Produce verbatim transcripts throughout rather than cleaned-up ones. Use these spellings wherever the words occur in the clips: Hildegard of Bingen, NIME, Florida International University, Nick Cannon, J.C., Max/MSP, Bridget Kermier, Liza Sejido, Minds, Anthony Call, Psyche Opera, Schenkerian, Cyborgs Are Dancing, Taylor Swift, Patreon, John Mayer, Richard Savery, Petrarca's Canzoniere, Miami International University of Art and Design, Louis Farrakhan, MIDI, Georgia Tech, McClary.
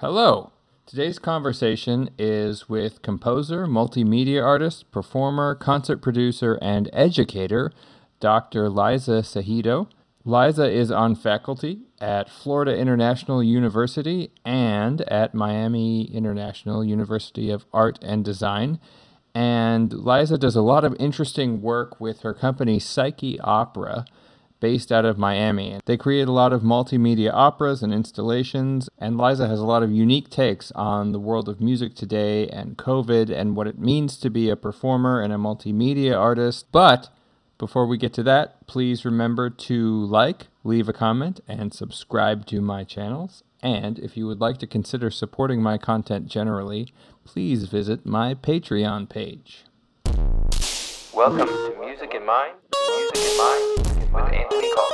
Hello! Today's conversation is with composer, multimedia artist, performer, concert producer, and educator, Doctor Liza Sejido. Liza is on faculty at Florida International University and at Miami International University of Art and Design. And Liza does a lot of interesting work with her company, Psyche Opera, based out of Miami. They create a lot of multimedia operas and installations, and Liza has a lot of unique takes on the world of music today and COVID and what it means to be a performer and a multimedia artist. But before we get to that, please remember to like, leave a comment, and subscribe to my channels. And if you would like to consider supporting my content generally, please visit my Patreon page. Welcome to Music in Mind, Music in Mind. With Anthony Call.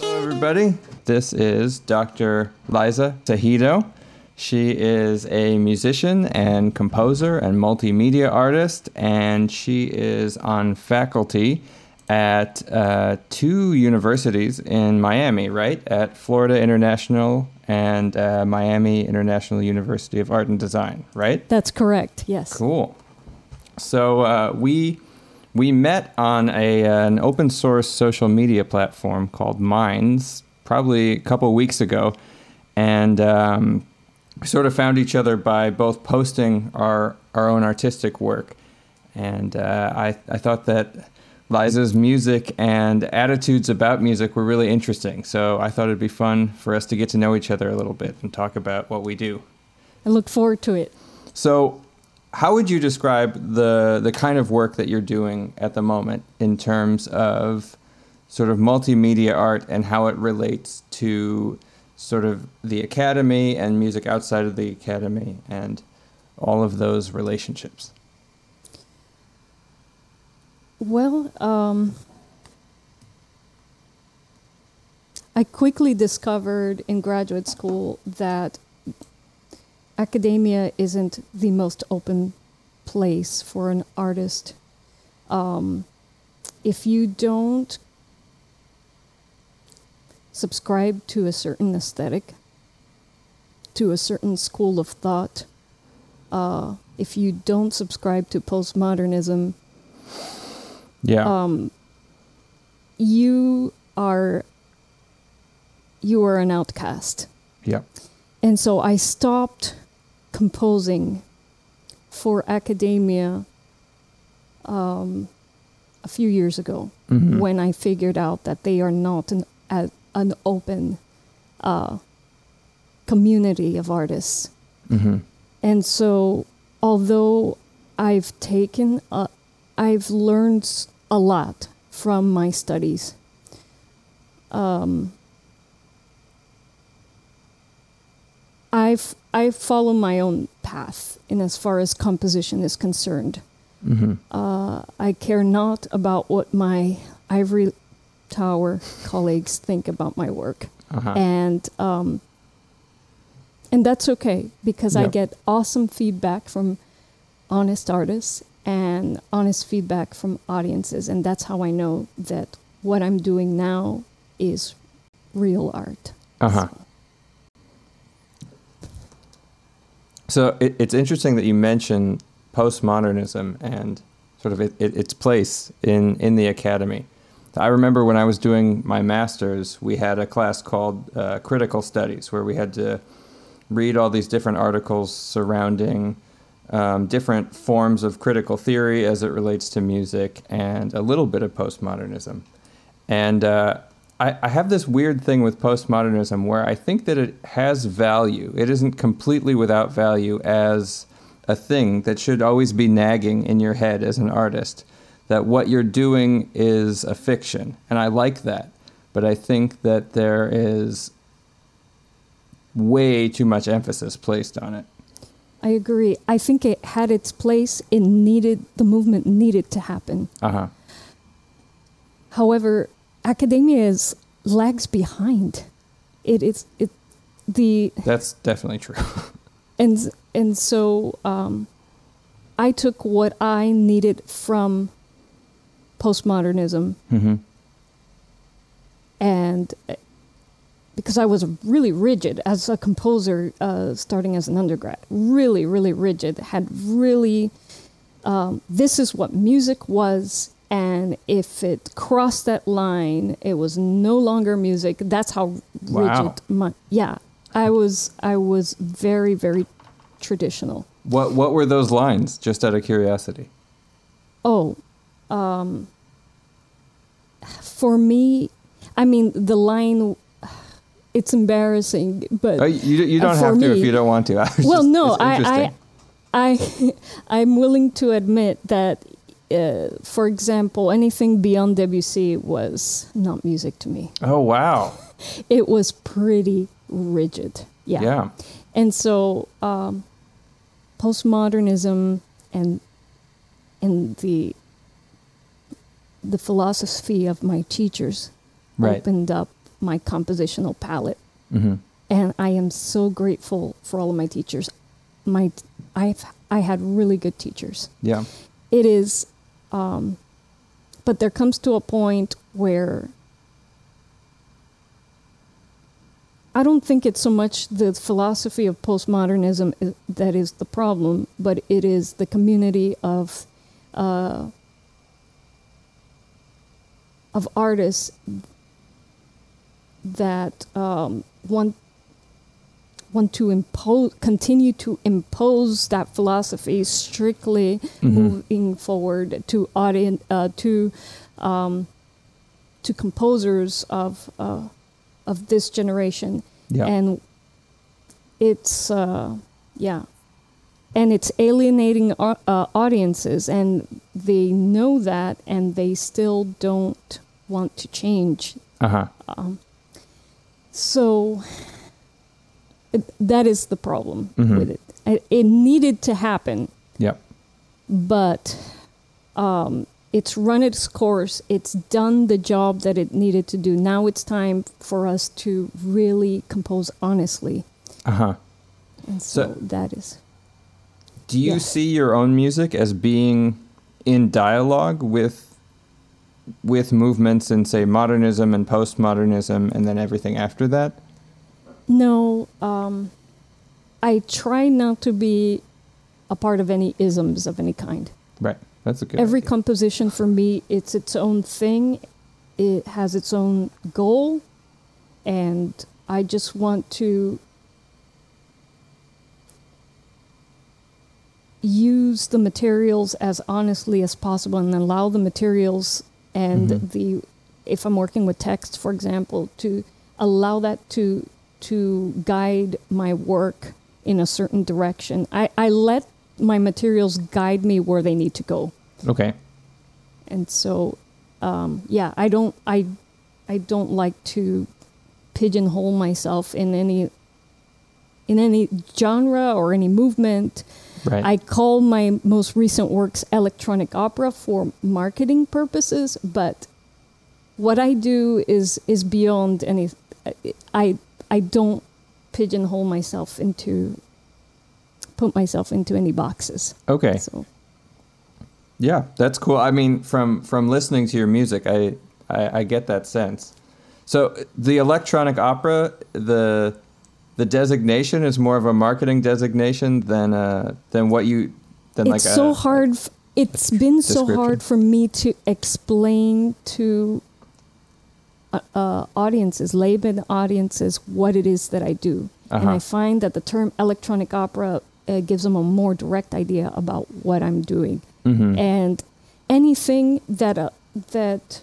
Hello everybody, this is Doctor Liza Sejido. She is a musician and composer and multimedia artist, and she is on faculty at uh, two universities in Miami, right? At Florida International and uh, Miami International University of Art and Design, right? That's correct, yes. Cool. So uh, we... We met on a, uh, an open source social media platform called Minds probably a couple weeks ago, and um, sort of found each other by both posting our, our own artistic work. And uh, I, I thought that Liza's music and attitudes about music were really interesting, so I thought it'd be fun for us to get to know each other a little bit and talk about what we do. I look forward to it. So, how would you describe the the kind of work that you're doing at the moment in terms of sort of multimedia art and how it relates to sort of the academy and music outside of the academy and all of those relationships? Well, um, I quickly discovered in graduate school that academia isn't the most open place for an artist. Um, if you don't subscribe to a certain aesthetic, to a certain school of thought, uh, if you don't subscribe to postmodernism, yeah, um, you are you are an outcast. Yeah, and so I stopped composing for academia um, a few years ago, mm-hmm. when I figured out that they are not an, uh, an open uh, community of artists. Mm-hmm. And so although I've taken, a, I've learned a lot from my studies, um, I've I follow my own path in as far as composition is concerned. Mm-hmm. Uh, I care not about what my ivory tower colleagues think about my work. Uh-huh. And um, and that's okay, because yep. I get awesome feedback from honest artists and honest feedback from audiences. And that's how I know that what I'm doing now is real art. Uh-huh. So, So it, it's interesting that you mention postmodernism and sort of it, it, its place in, in the academy. I remember when I was doing my master's, we had a class called uh, Critical Studies, where we had to read all these different articles surrounding um, different forms of critical theory as it relates to music and a little bit of postmodernism. And uh, I have this weird thing with postmodernism where I think that it has value. It isn't completely without value as a thing that should always be nagging in your head as an artist, that what you're doing is a fiction. And I like that. But I think that there is way too much emphasis placed on it. I agree. I think it had its place. It needed, the movement needed to happen. Uh-huh. However, academia is, lags behind. It is it the that's definitely true. and and so um, I took what I needed from postmodernism, mm-hmm. and because I was really rigid as a composer, uh, starting as an undergrad, really, really rigid, had really, um, this is what music was, and if it crossed that line, it was no longer music. That's how wow. rigid my, yeah, I was, I was very, very traditional. What, what were those lines, just out of curiosity? Oh, um, for me, I mean, the line... It's embarrassing, but oh, you, you don't have to me, if you don't want to. I well, just, no, I, I, I, I'm willing to admit that, uh, for example, anything beyond Debussy was not music to me. Oh, wow. It was pretty rigid. Yeah. Yeah. And so um, postmodernism and and the the philosophy of my teachers right. opened up my compositional palette. Mm-hmm. And I am so grateful for all of my teachers. My, I've, I had really good teachers. Yeah. It is, um, but there comes to a point where I don't think it's so much the philosophy of postmodernism that is the problem, but it is the community of, uh, of artists that um, want want to impose, continue to impose that philosophy strictly mm-hmm. moving forward to audience, uh, to um, to composers of uh, of this generation, yeah. and it's uh, yeah, and it's alienating uh, audiences, and they know that, and they still don't want to change. Uh-huh. Um, So it, that is the problem mm-hmm. with it. it. It needed to happen. Yep. But um, it's run its course. It's done the job that it needed to do. Now it's time for us to really compose honestly. Uh-huh. And so, so that is. Do you yeah. see your own music as being in dialogue with with movements in, say, modernism and postmodernism, and then everything after that? No, um, I try not to be a part of any isms of any kind. Right, that's a good Every idea. Composition for me, it's its own thing. It has its own goal, and I just want to use the materials as honestly as possible and allow the materials... And mm-hmm. the if I'm working with text, for example, to allow that to to guide my work in a certain direction. I, I let my materials guide me where they need to go. Okay. And so, um, yeah, I don't I I don't like to pigeonhole myself in any in any genre or any movement. Right. I call my most recent works electronic opera for marketing purposes, but what I do is is beyond any. I I don't pigeonhole myself into put myself into any boxes. Okay. So. Yeah, that's cool. I mean, from from listening to your music, I, I I get that sense. So the electronic opera, the The designation is more of a marketing designation than uh, than what you than it's like so a, hard. F- it's been so hard for me to explain to uh, uh, audiences, layman audiences, what it is that I do, uh-huh. and I find that the term electronic opera uh, gives them a more direct idea about what I'm doing, mm-hmm. and anything that uh, that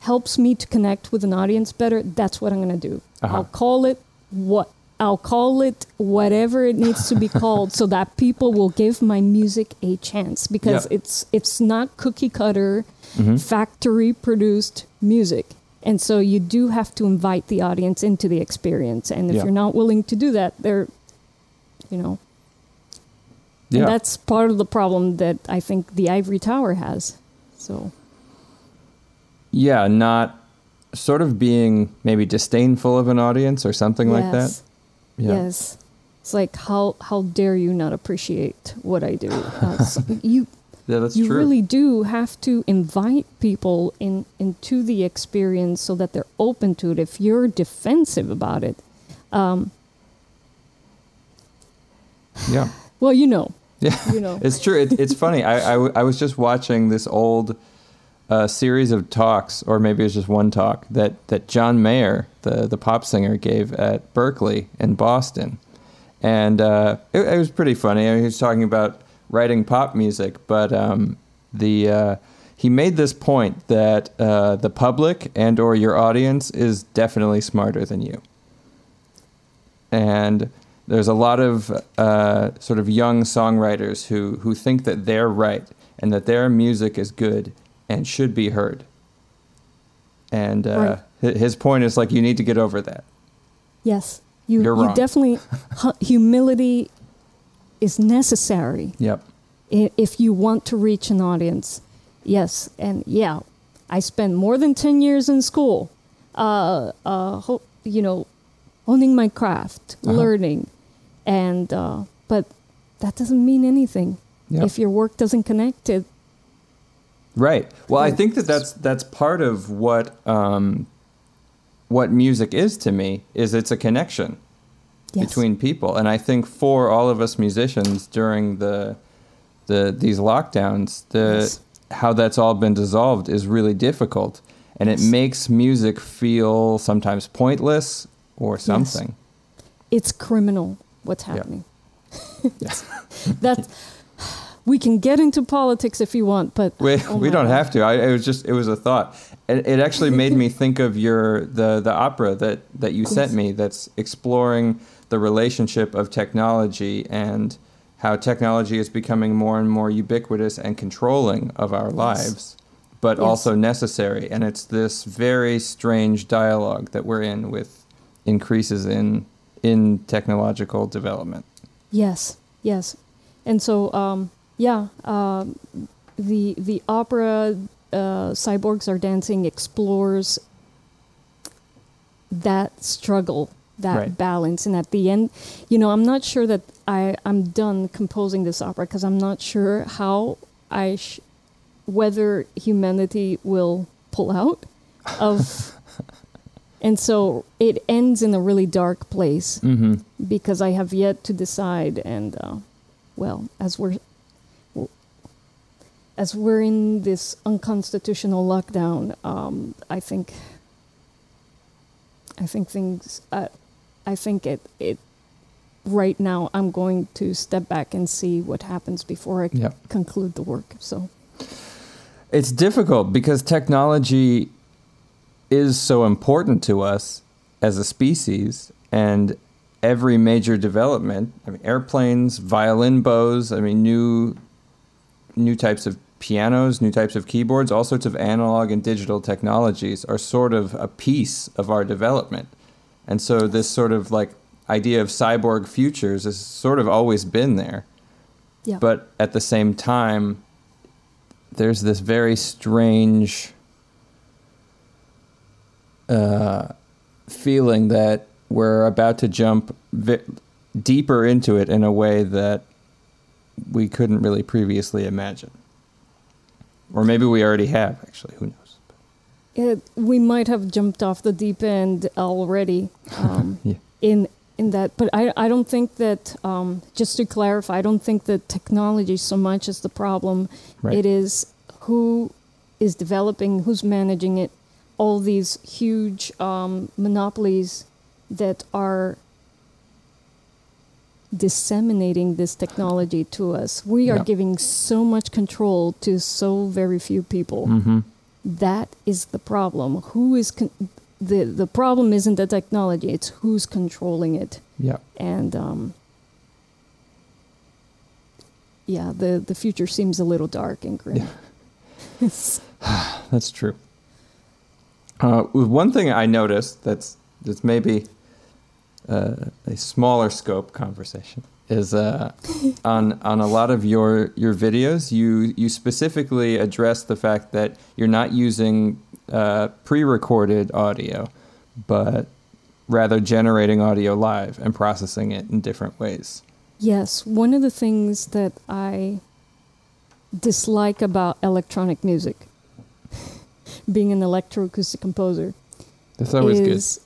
helps me to connect with an audience better, that's what I'm going to do. Uh-huh. I'll call it what. I'll call it whatever it needs to be called so that people will give my music a chance because yep. it's it's not cookie cutter, mm-hmm. factory produced music. And so you do have to invite the audience into the experience. And if yep. you're not willing to do that, they're, you know, yeah. and that's part of the problem that I think the ivory tower has. So. Yeah, not sort of being maybe disdainful of an audience or something yes. like that. Yeah. Yes, it's like how how dare you not appreciate what I do? Uh, so you Yeah, that's you true. You really do have to invite people in into the experience so that they're open to it. If you're defensive about it, um, yeah. Well, you know. Yeah, you know. It's true. It, it's funny. I, I, w I was just watching this old uh, series of talks, or maybe it was just one talk that that John Mayer, the the pop singer, gave at Berkeley in Boston, and uh, it, it was pretty funny. I mean, he was talking about writing pop music, but um, the uh, he made this point that uh, the public and or your audience is definitely smarter than you, and there's a lot of uh, sort of young songwriters who who think that they're right and that their music is good and should be heard. And uh, right. his point is like you need to get over that. Yes, you, You're wrong. you definitely humility is necessary. Yep. If you want to reach an audience, yes, and yeah, I spent more than ten years in school. Uh, uh, hope, you know, owning my craft, uh-huh. learning. And, uh, but that doesn't mean anything yep. if your work doesn't connect it. Right. Well, I think that that's, that's part of what, um, what music is to me, is it's a connection yes. between people. And I think for all of us musicians during the, the, these lockdowns, the, yes. how that's all been dissolved is really difficult. And yes. it makes music feel sometimes pointless or something. Yes. It's criminal what's happening. Yep. That's, we can get into politics if you want, but we, oh we don't God. have to. I, it was just, it was a thought. It, it actually made me think of your, the, the opera that, that you sent me that's exploring the relationship of technology and how technology is becoming more and more ubiquitous and controlling of our yes. lives, but yes. also necessary. And it's this very strange dialogue that we're in with increases in in technological development. Yes, yes, and so um, yeah, uh, the the opera uh, Cyborgs Are Dancing explores that struggle, that right. balance, and at the end, you know, I'm not sure that I I'm done composing this opera because I'm not sure how I sh whether humanity will pull out of. And so it ends in a really dark place mm-hmm. because I have yet to decide. And uh, well, as we're as we're in this unconstitutional lockdown, um, I think I think things. Uh, I think it it right now. I'm going to step back and see what happens before I yep. conclude the work. So it's difficult because technology is so important to us as a species, and every major development, I mean, airplanes, violin bows, I mean, new, new types of pianos, new types of keyboards, all sorts of analog and digital technologies are sort of a piece of our development. And so this sort of like idea of cyborg futures has sort of always been there. Yeah. But at the same time, there's this very strange Uh, feeling that we're about to jump vi deeper into it in a way that we couldn't really previously imagine. Or maybe we already have, actually. Who knows? It, we might have jumped off the deep end already um, yeah. in in that. But I, I don't think that, um, just to clarify, I don't think that technology so much is the problem. Right. It is who is developing, who's managing it, all these huge um, monopolies that are disseminating this technology to us. We are yep. giving so much control to so very few people. Mm-hmm. That is the problem. Who is con the the problem isn't the technology, it's who's controlling it. Yeah. And um, yeah, the the future seems a little dark and grim. Yeah. That's true. Uh, one thing I noticed that's, that's maybe uh, a smaller scope conversation is uh, on, on a lot of your, your videos, you, you specifically address the fact that you're not using uh, pre-recorded audio, but rather generating audio live and processing it in different ways. Yes. One of the things that I dislike about electronic music, being an electroacoustic composer. That's always is,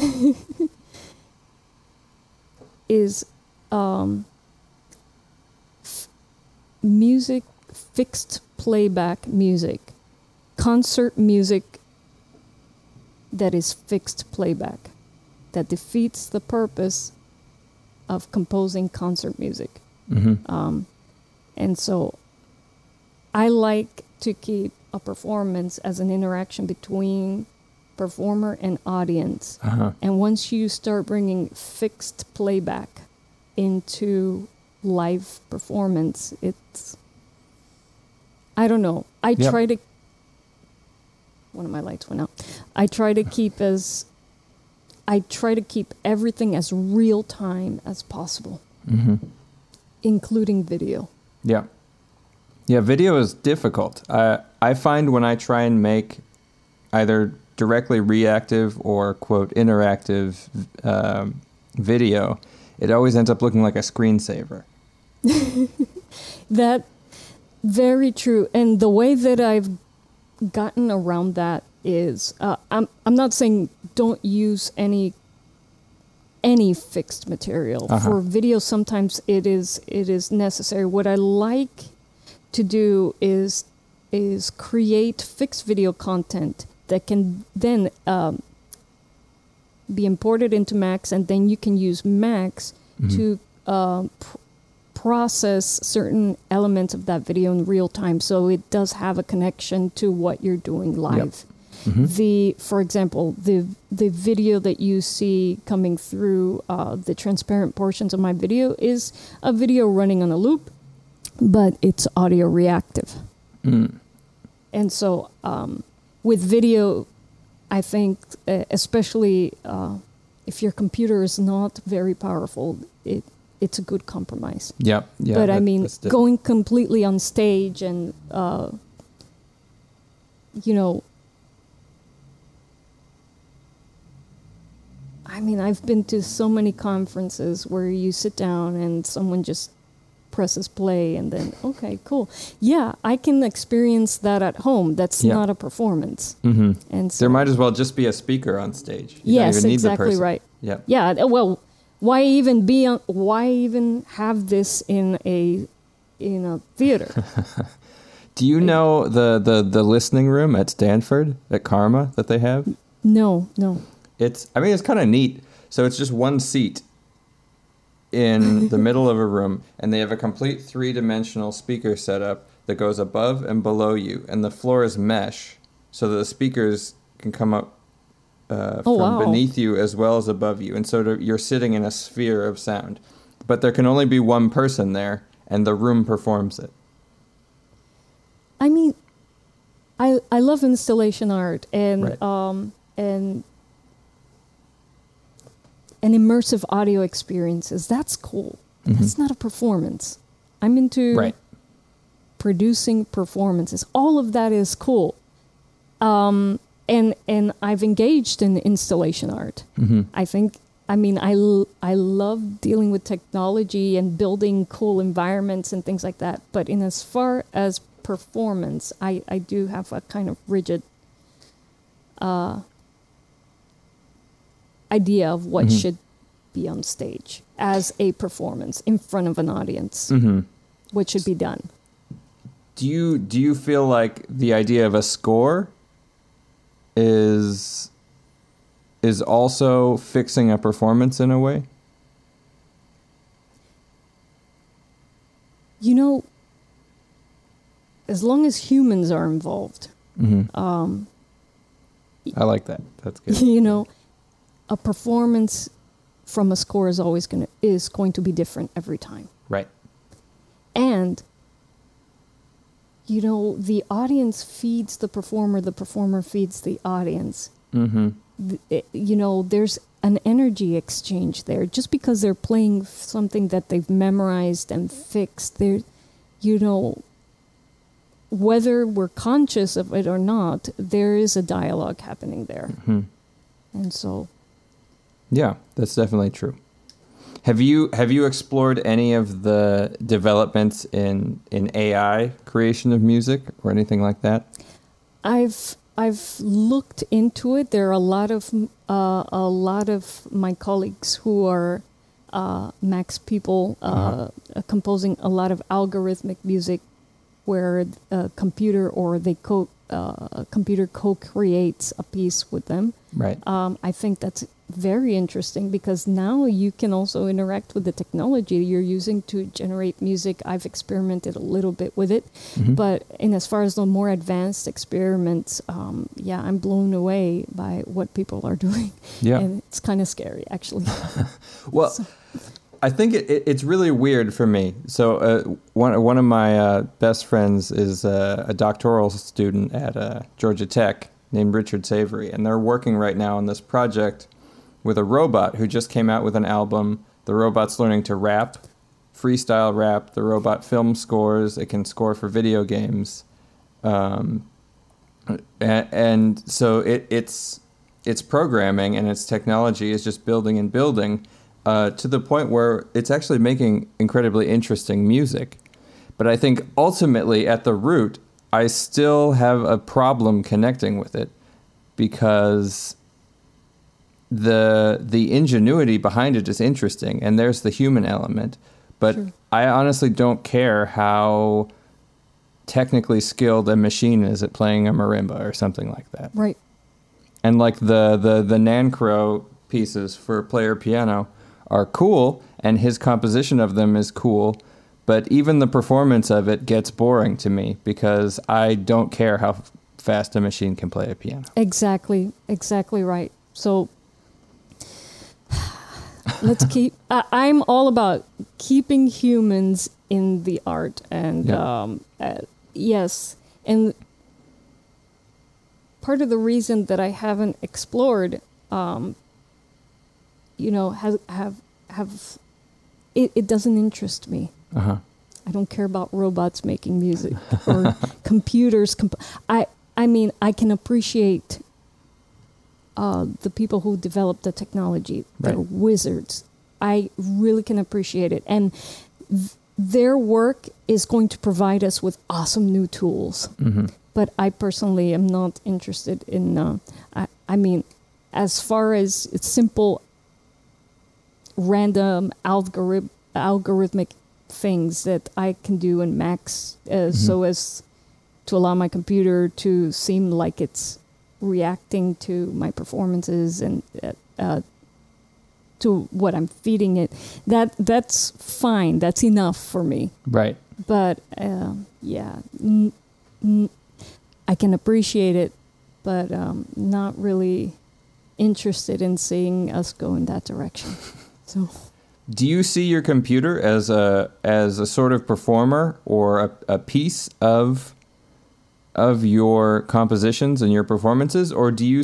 good. is um, f- music, fixed playback music, concert music that is fixed playback, that defeats the purpose of composing concert music. Mm-hmm. Um, and so I like to keep a performance as an interaction between performer and audience. Uh-huh. And once you start bringing fixed playback into live performance, it's, I don't know. I yep. try to, one of my lights went out. I try to keep as, I try to keep everything as real time as possible. Mm-hmm. Including video. Yeah. Yeah, video is difficult. Uh, I find when I try and make either directly reactive or, quote, interactive uh, video, it always ends up looking like a screensaver. That, very true. And the way that I've gotten around that is, uh, I'm I'm not saying don't use any any fixed material. Uh-huh. For video, sometimes it is it is necessary. What I like to do is is create fixed video content that can then um, be imported into Max, and then you can use Max mm-hmm. to uh, pr- process certain elements of that video in real time, so it does have a connection to what you're doing live. Yep. Mm-hmm. The, for example, the the video that you see coming through uh, the transparent portions of my video is a video running on a loop, but it's audio reactive. Mm. And so... Um, with video, I think, uh, especially uh, if your computer is not very powerful, it it's a good compromise. Yeah, yeah. But that, I mean, going completely on stage and, uh, you know, I mean, I've been to so many conferences where you sit down and someone just presses play and then, okay, cool. Yeah, I can experience that at home. That's yeah. not a performance. Mm-hmm. And so, there might as well just be a speaker on stage. You yes, don't even exactly need the person. Right. Yeah. Yeah. Well, why even be on? Why even have this in a in a theater? Do you yeah. know the, the the listening room at Stanford at Karma that they have? No, no. It's. I mean, it's kind of neat. So it's just one seat in the middle of a room, and they have a complete three-dimensional speaker setup that goes above and below you, and the floor is mesh, so that the speakers can come up uh, oh, from wow. beneath you as well as above you, and so to, you're sitting in a sphere of sound. But there can only be one person there, and the room performs it. I mean, I I love installation art, and right. um and. and immersive audio experiences. That's cool. Mm-hmm. That's not a performance. I'm into right. producing performances. All of that is cool. Um, and and I've engaged in installation art. Mm-hmm. I think, I mean, I, l- I love dealing with technology and building cool environments and things like that. But in as far as performance, I, I do have a kind of rigid... Uh, idea of what mm-hmm. should be on stage as a performance in front of an audience, mm-hmm. what should be done. Do you do you feel like the idea of a score is is also fixing a performance in a way? You know, as long as humans are involved, mm-hmm. um, I like that. That's good. You know. A performance from a score is always going to is going to be different every time. Right. And, you know, the audience feeds the performer, the performer feeds the audience. Mm-hmm. The, it, you know, there's an energy exchange there. Just because they're playing something that they've memorized and fixed, they're, you know, whether we're conscious of it or not, there is a dialogue happening there. Mm-hmm. And so... Yeah, that's definitely true. Have you have you explored any of the developments in in A I creation of music or anything like that? I've I've looked into it. There are a lot of uh, a lot of my colleagues who are uh, Max people uh, uh-huh. composing a lot of algorithmic music, where a computer or they co uh, a computer co-creates a piece with them. Right. Um, I think that's very interesting because now you can also interact with the technology you're using to generate music. I've experimented a little bit with it, mm-hmm. but in as far as the more advanced experiments, um, yeah, I'm blown away by what people are doing. Yeah. And it's kind of scary, actually. Well, so. I think it, it, it's really weird for me. So uh, one one of my uh, best friends is uh, a doctoral student at uh, Georgia Tech named Richard Savery, and they're working right now on this project with a robot who just came out with an album. The robot's learning to rap, freestyle rap. The robot film scores. It can score for video games, um, and, and so it, it's its programming and its technology is just building and building uh, to the point where it's actually making incredibly interesting music. But I think ultimately, at the root, I still have a problem connecting with it because the the ingenuity behind it is interesting, and there's the human element, but sure. I honestly don't care how technically skilled a machine is at playing a marimba or something like that. Right. And like the the the Nancro pieces for player piano are cool, and his composition of them is cool, but even the performance of it gets boring to me because I don't care how fast a machine can play a piano. Exactly. Exactly right. So let's keep, uh, I'm all about keeping humans in the art, and yeah. um, uh, yes, and part of the reason that I haven't explored, um, you know, have, have, have it, it doesn't interest me. Uh-huh. I don't care about robots making music or computers. Comp- I, I mean, I can appreciate Uh, the people who developed the technology, they're right. wizards. I really can appreciate it. And th- their work is going to provide us with awesome new tools. Mm-hmm. But I personally am not interested in, uh, I, I mean, as far as simple, random algorith- algorithmic things that I can do in Max uh, mm-hmm. so as to allow my computer to seem like it's reacting to my performances and uh, uh, to what I'm feeding it, that that's fine. That's enough for me. Right. But uh, yeah, n- n- I can appreciate it, but um, not really interested in seeing us go in that direction. So, do you see your computer as a as a sort of performer or a, a piece of? of your compositions and your performances, or do you,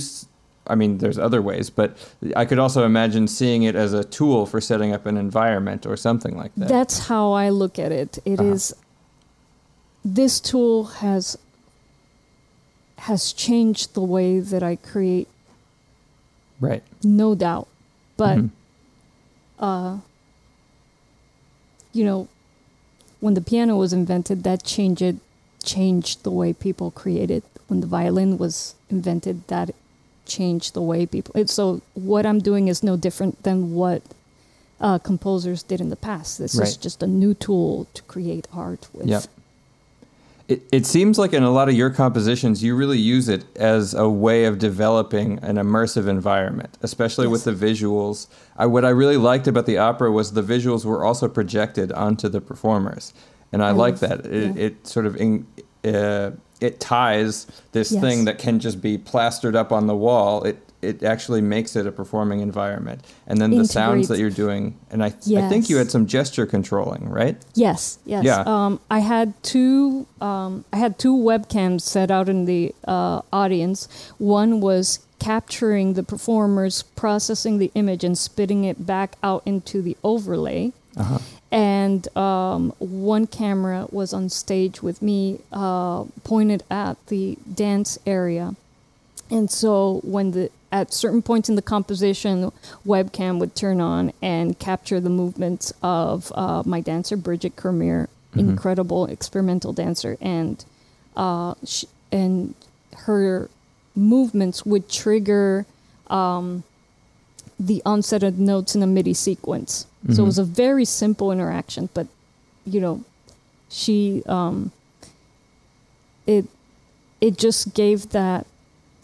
I mean, there's other ways, but I could also imagine seeing it as a tool for setting up an environment or something like that. That's how I look at it. It uh-huh. is, this tool has, has changed the way that I create. Right. No doubt. But, mm-hmm. uh, you know, when the piano was invented, that changed it. Changed the way people created. When the violin was invented, that changed the way people... It, so what I'm doing is no different than what uh, composers did in the past. This right. is just a new tool to create art with. Yep. It, it seems like in a lot of your compositions, you really use it as a way of developing an immersive environment, especially yes. with the visuals. I, what I really liked about the opera was the visuals were also projected onto the performers. And I, I like that. It, yeah. it sort of in, uh, it ties this yes. thing that can just be plastered up on the wall. It it actually makes it a performing environment. And then Integrate. The sounds that you're doing. And I yes. I think you had some gesture controlling, right? Yes. Yes. Yeah. Um, I had two. Um, I had two webcams set out in the uh, audience. One was capturing the performers, processing the image, and spitting it back out into the overlay. Uh-huh. And um, one camera was on stage with me, uh, pointed at the dance area. And so when the at certain points in the composition, webcam would turn on and capture the movements of uh, my dancer, Bridget Kermier, mm-hmm. incredible experimental dancer. And uh, she, and her movements would trigger um, the onset of notes in a MIDI sequence. Mm-hmm. So it was a very simple interaction, but, you know, she, um, it, it just gave that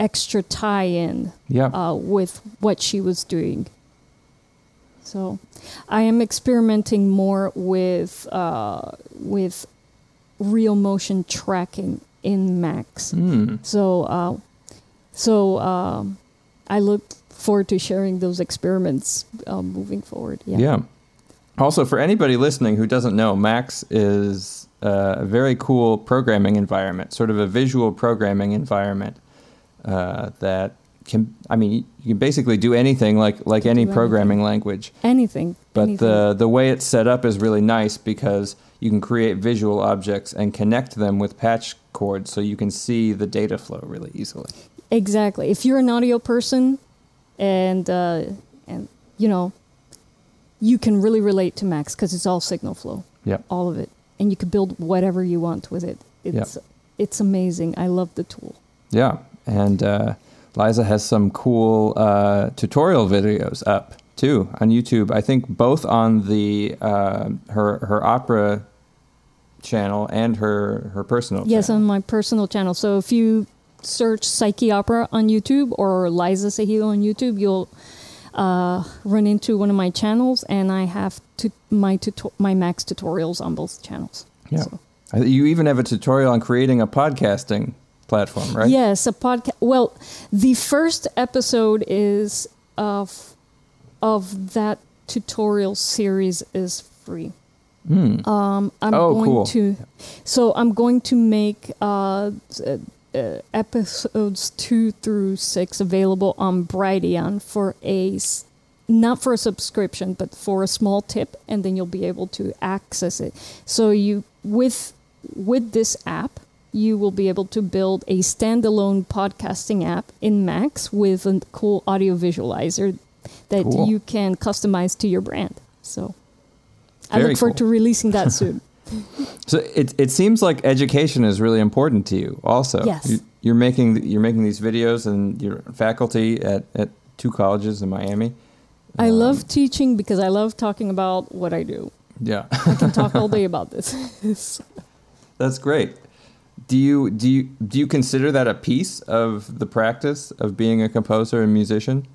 extra tie-in yeah. uh, with what she was doing. So I am experimenting more with uh, with real motion tracking in Max. Mm. So uh, so um, I look forward to sharing those experiments uh, moving forward. Yeah. yeah. Also, for anybody listening who doesn't know, Max is a very cool programming environment, sort of a visual programming environment. Uh, that can, I mean, you can basically do anything like, like any programming anything. language. Anything. But anything. the the way it's set up is really nice because you can create visual objects and connect them with patch cords so you can see the data flow really easily. Exactly. If you're an audio person and, uh, and you know, you can really relate to Max because it's all signal flow. Yeah. All of it. And you can build whatever you want with it. It's yep. It's amazing. I love the tool. Yeah. And uh, Liza has some cool uh, tutorial videos up too on YouTube. I think both on the uh, her her opera channel and her her personal. Yes, channel. On my personal channel. So if you search Psyche Opera on YouTube or Liza Sejido on YouTube, you'll uh, run into one of my channels, and I have to, my tuto- my Max tutorials on both channels. Yeah, so. You even have a tutorial on creating a podcasting platform, right? Yes, a podcast. Well, the first episode is of of that tutorial series is free. Mm. Um, I'm oh, going cool. to, so I'm going to make uh, uh, episodes two through six available on Brighteon for a not for a subscription, but for a small tip, and then you'll be able to access it. So you with with this app. You will be able to build a standalone podcasting app in Max with a cool audio visualizer that cool. you can customize to your brand. So Very I look forward cool. to releasing that soon. So it it seems like education is really important to you also. Yes. You, you're making you're making these videos and you're faculty at, at two colleges in Miami. I um, love teaching because I love talking about what I do. Yeah. I can talk all day about this. That's great. Do you do you do you consider that a piece of the practice of being a composer and musician?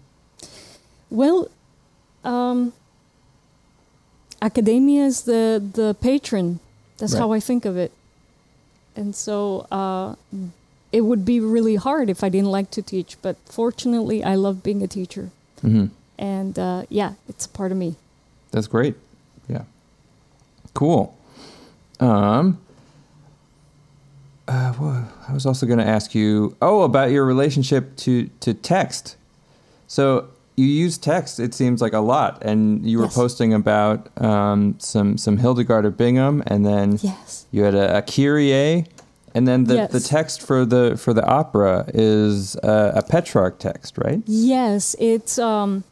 Well, um, academia is the, the patron. That's right. How I think of it, and so uh, it would be really hard if I didn't like to teach. But fortunately, I love being a teacher, mm-hmm. and uh, yeah, it's a part of me. That's great. Yeah, cool. Um. Uh, well, I was also going to ask you, oh, about your relationship to, to text. So you use text, it seems like, a lot. And you were yes. posting about um, some, some Hildegard of Bingen, and then yes. you had a, a Kyrie. And then the, yes. the text for the for the opera is uh, a Petrarch text, right? Yes, it's... Um,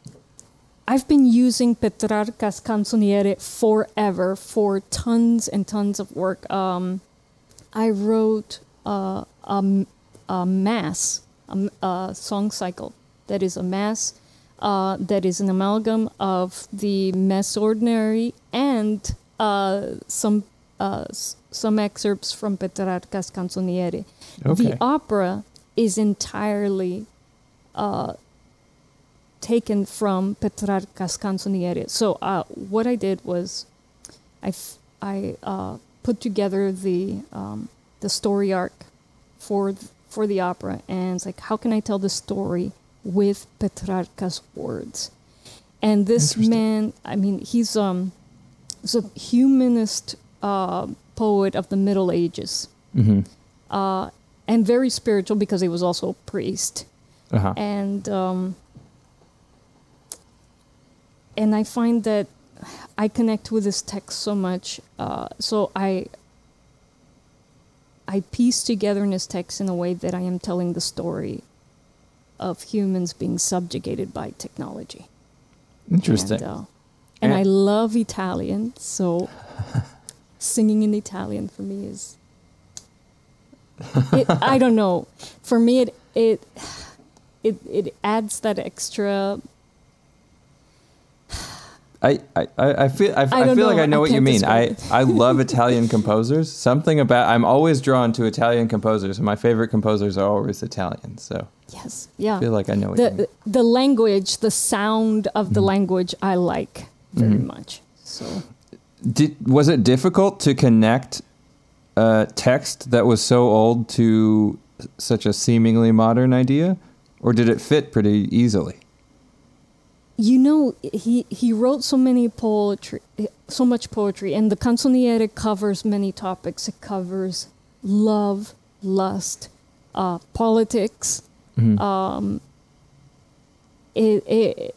I've been using Petrarca's Canzoniere forever for tons and tons of work. Um I wrote uh, a, a mass, a, a song cycle that is a mass uh, that is an amalgam of the Messe Ordinary and uh, some uh, some excerpts from Petrarca's Canzoniere. Okay. The opera is entirely uh, taken from Petrarca's Canzoniere. So uh, what I did was I... I uh, put together the um, the story arc for th- for the opera, and it's like, how can I tell the story with Petrarca's words? And this man, I mean, he's um he's a humanist uh, poet of the Middle Ages, mm-hmm. uh, and very spiritual because he was also a priest, uh-huh. and um, and I find that. I connect with this text so much, uh, so I I piece together in this text in a way that I am telling the story of humans being subjugated by technology. Interesting. And, uh, and, and I love Italian, so singing in Italian for me is... It, I don't know. For me, it it it, it adds that extra... I, I, I feel I, I, I feel know, like I know I what you mean. I, I love Italian composers. Something about I'm always drawn to Italian composers, and my favorite composers are always Italian. So yes, yeah, I feel like I know what the, you mean. The language, the sound of the mm-hmm. language, I like very mm-hmm. much. So, Did, was it difficult to connect uh, text that was so old to such a seemingly modern idea, or did it fit pretty easily? You know, he, he wrote so many poetry, so much poetry, and the Canzoniere covers many topics. It covers love, lust, uh, politics. Mm-hmm. Um, it, it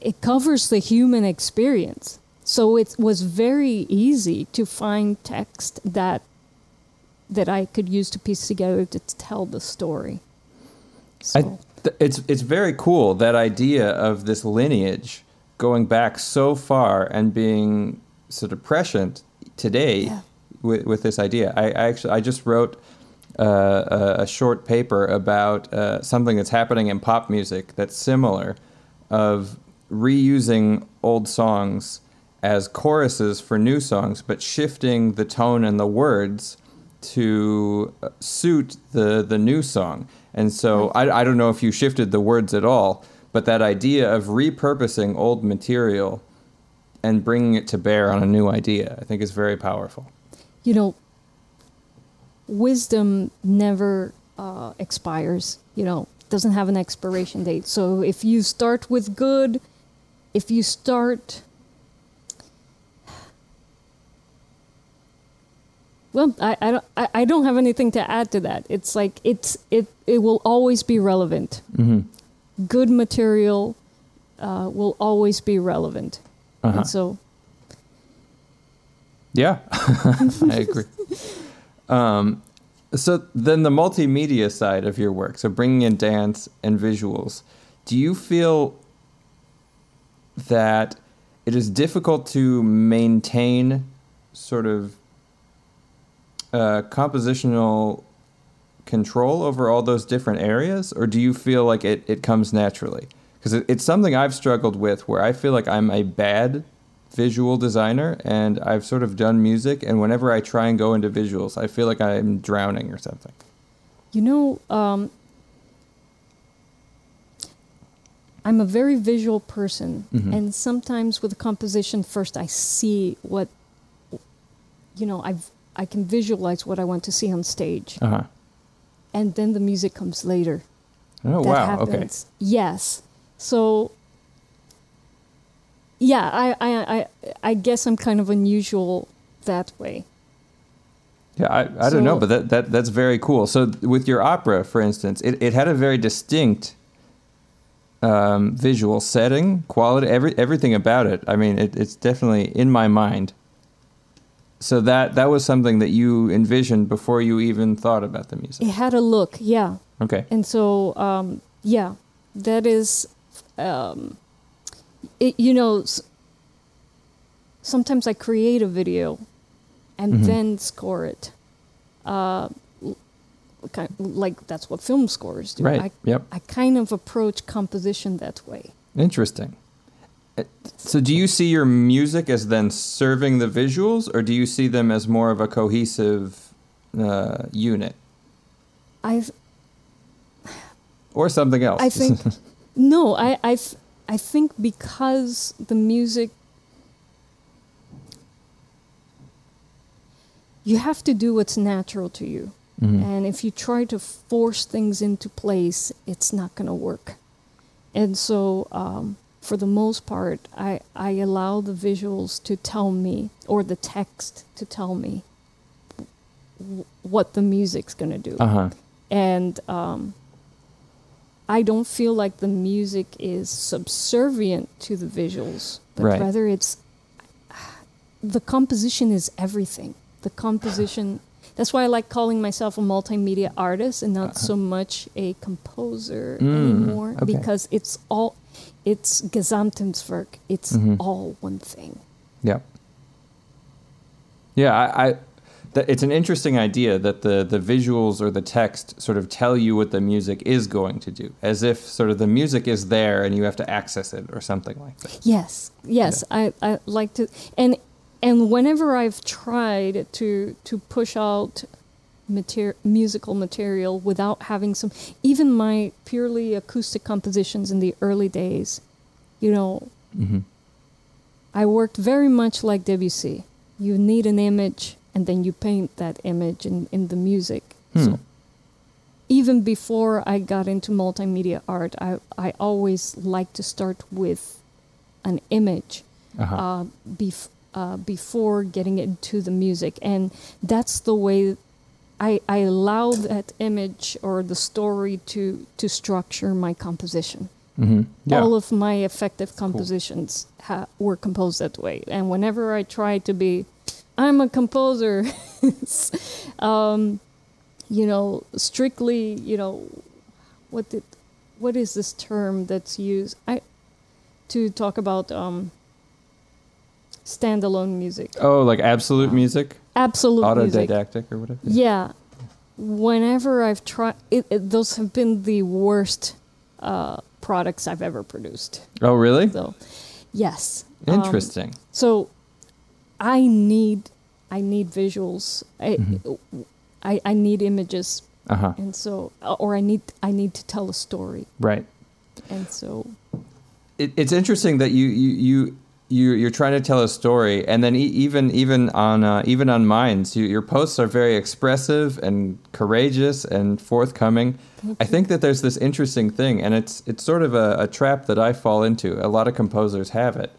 it covers the human experience. So it was very easy to find text that that I could use to piece together to tell the story. So. I- It's it's very cool, that idea of this lineage going back so far and being sort of prescient today yeah. with, with this idea. I, I actually I just wrote uh, a, a short paper about uh, something that's happening in pop music that's similar, of reusing old songs as choruses for new songs, but shifting the tone and the words to suit the the new song. And so I, I don't know if you shifted the words at all, but that idea of repurposing old material and bringing it to bear on a new idea, I think, is very powerful. You know, wisdom never uh, expires, you know, doesn't have an expiration date. So if you start with good, if you start... Well, I, I don't I, I don't have anything to add to that. It's like it's it it will always be relevant. Mm-hmm. Good material uh, will always be relevant. Uh-huh. And so, yeah, I agree. um, so then the multimedia side of your work, so bringing in dance and visuals, do you feel that it is difficult to maintain sort of Uh, compositional control over all those different areas, or do you feel like it, it comes naturally? Because it, it's something I've struggled with, where I feel like I'm a bad visual designer, and I've sort of done music, and whenever I try and go into visuals, I feel like I'm drowning or something. You know, um, I'm a very visual person, mm-hmm. and sometimes with composition first I see what, you know, I've I can visualize what I want to see on stage. Uh-huh. And then the music comes later. Oh, that wow. happens. Okay. Yes. So, yeah, I, I I I guess I'm kind of unusual that way. Yeah, I, I so, don't know, but that, that that's very cool. So with your opera, for instance, it, it had a very distinct um, visual setting, quality, every, everything about it. I mean, it, it's definitely in my mind. So that, that was something that you envisioned before you even thought about the music. It had a look, yeah. Okay. And so, um, yeah, that is, um, it, you know, sometimes I create a video and mm-hmm. then score it. Uh, kind of, like that's what film scores do. Right, I, yep. I kind of approach composition that way. Interesting. So do you see your music as then serving the visuals, or do you see them as more of a cohesive uh, unit? I've... Or something else. I think... no, I I've, I think because the music... You have to do what's natural to you. Mm-hmm. And if you try to force things into place, it's not going to work. And so... Um, For the most part, I, I allow the visuals to tell me, or the text to tell me, w- what the music's going to do. Uh-huh. And um, I don't feel like the music is subservient to the visuals, but right. rather it's... The composition is everything. The composition... That's why I like calling myself a multimedia artist and not uh-huh. so much a composer mm, anymore, okay. because it's all, it's Gesamtkunstwerk. It's mm-hmm. all one thing. Yeah. Yeah, I, I th- it's an interesting idea that the, the visuals or the text sort of tell you what the music is going to do, as if sort of the music is there and you have to access it or something like that. Yes, yes, yeah. I, I like to... and. And whenever I've tried to to push out mater- musical material without having some, even my purely acoustic compositions in the early days, you know, mm-hmm. I worked very much like Debussy. You need an image, and then you paint that image in, in the music. Hmm. So even before I got into multimedia art, I, I always like to start with an image uh-huh. uh, before. Uh, before getting into the music. And that's the way I, I allow that image or the story to, to structure my composition. Mm-hmm. Yeah. All of my effective compositions cool. ha- were composed that way. And whenever I try to be, I'm a composer, um, you know, strictly, you know, what did, what is this term that's used? I to talk about... Um, standalone music. Oh, like absolute music? Absolute music. Autodidactic or whatever? Yeah. yeah. Whenever I've tried... It, it, those have been the worst uh, products I've ever produced. Oh, really? So, yes. Interesting. Um, so, I need I need visuals. I mm-hmm. I, I need images. Uh-huh. And so... Or I need I need to tell a story. Right. And so... It, it's interesting that you... you, you You, you're trying to tell a story, and then e- even even on uh, even on Minds, you, your posts are very expressive and courageous and forthcoming. I think that there's this interesting thing, and it's it's sort of a, a trap that I fall into. A lot of composers have it,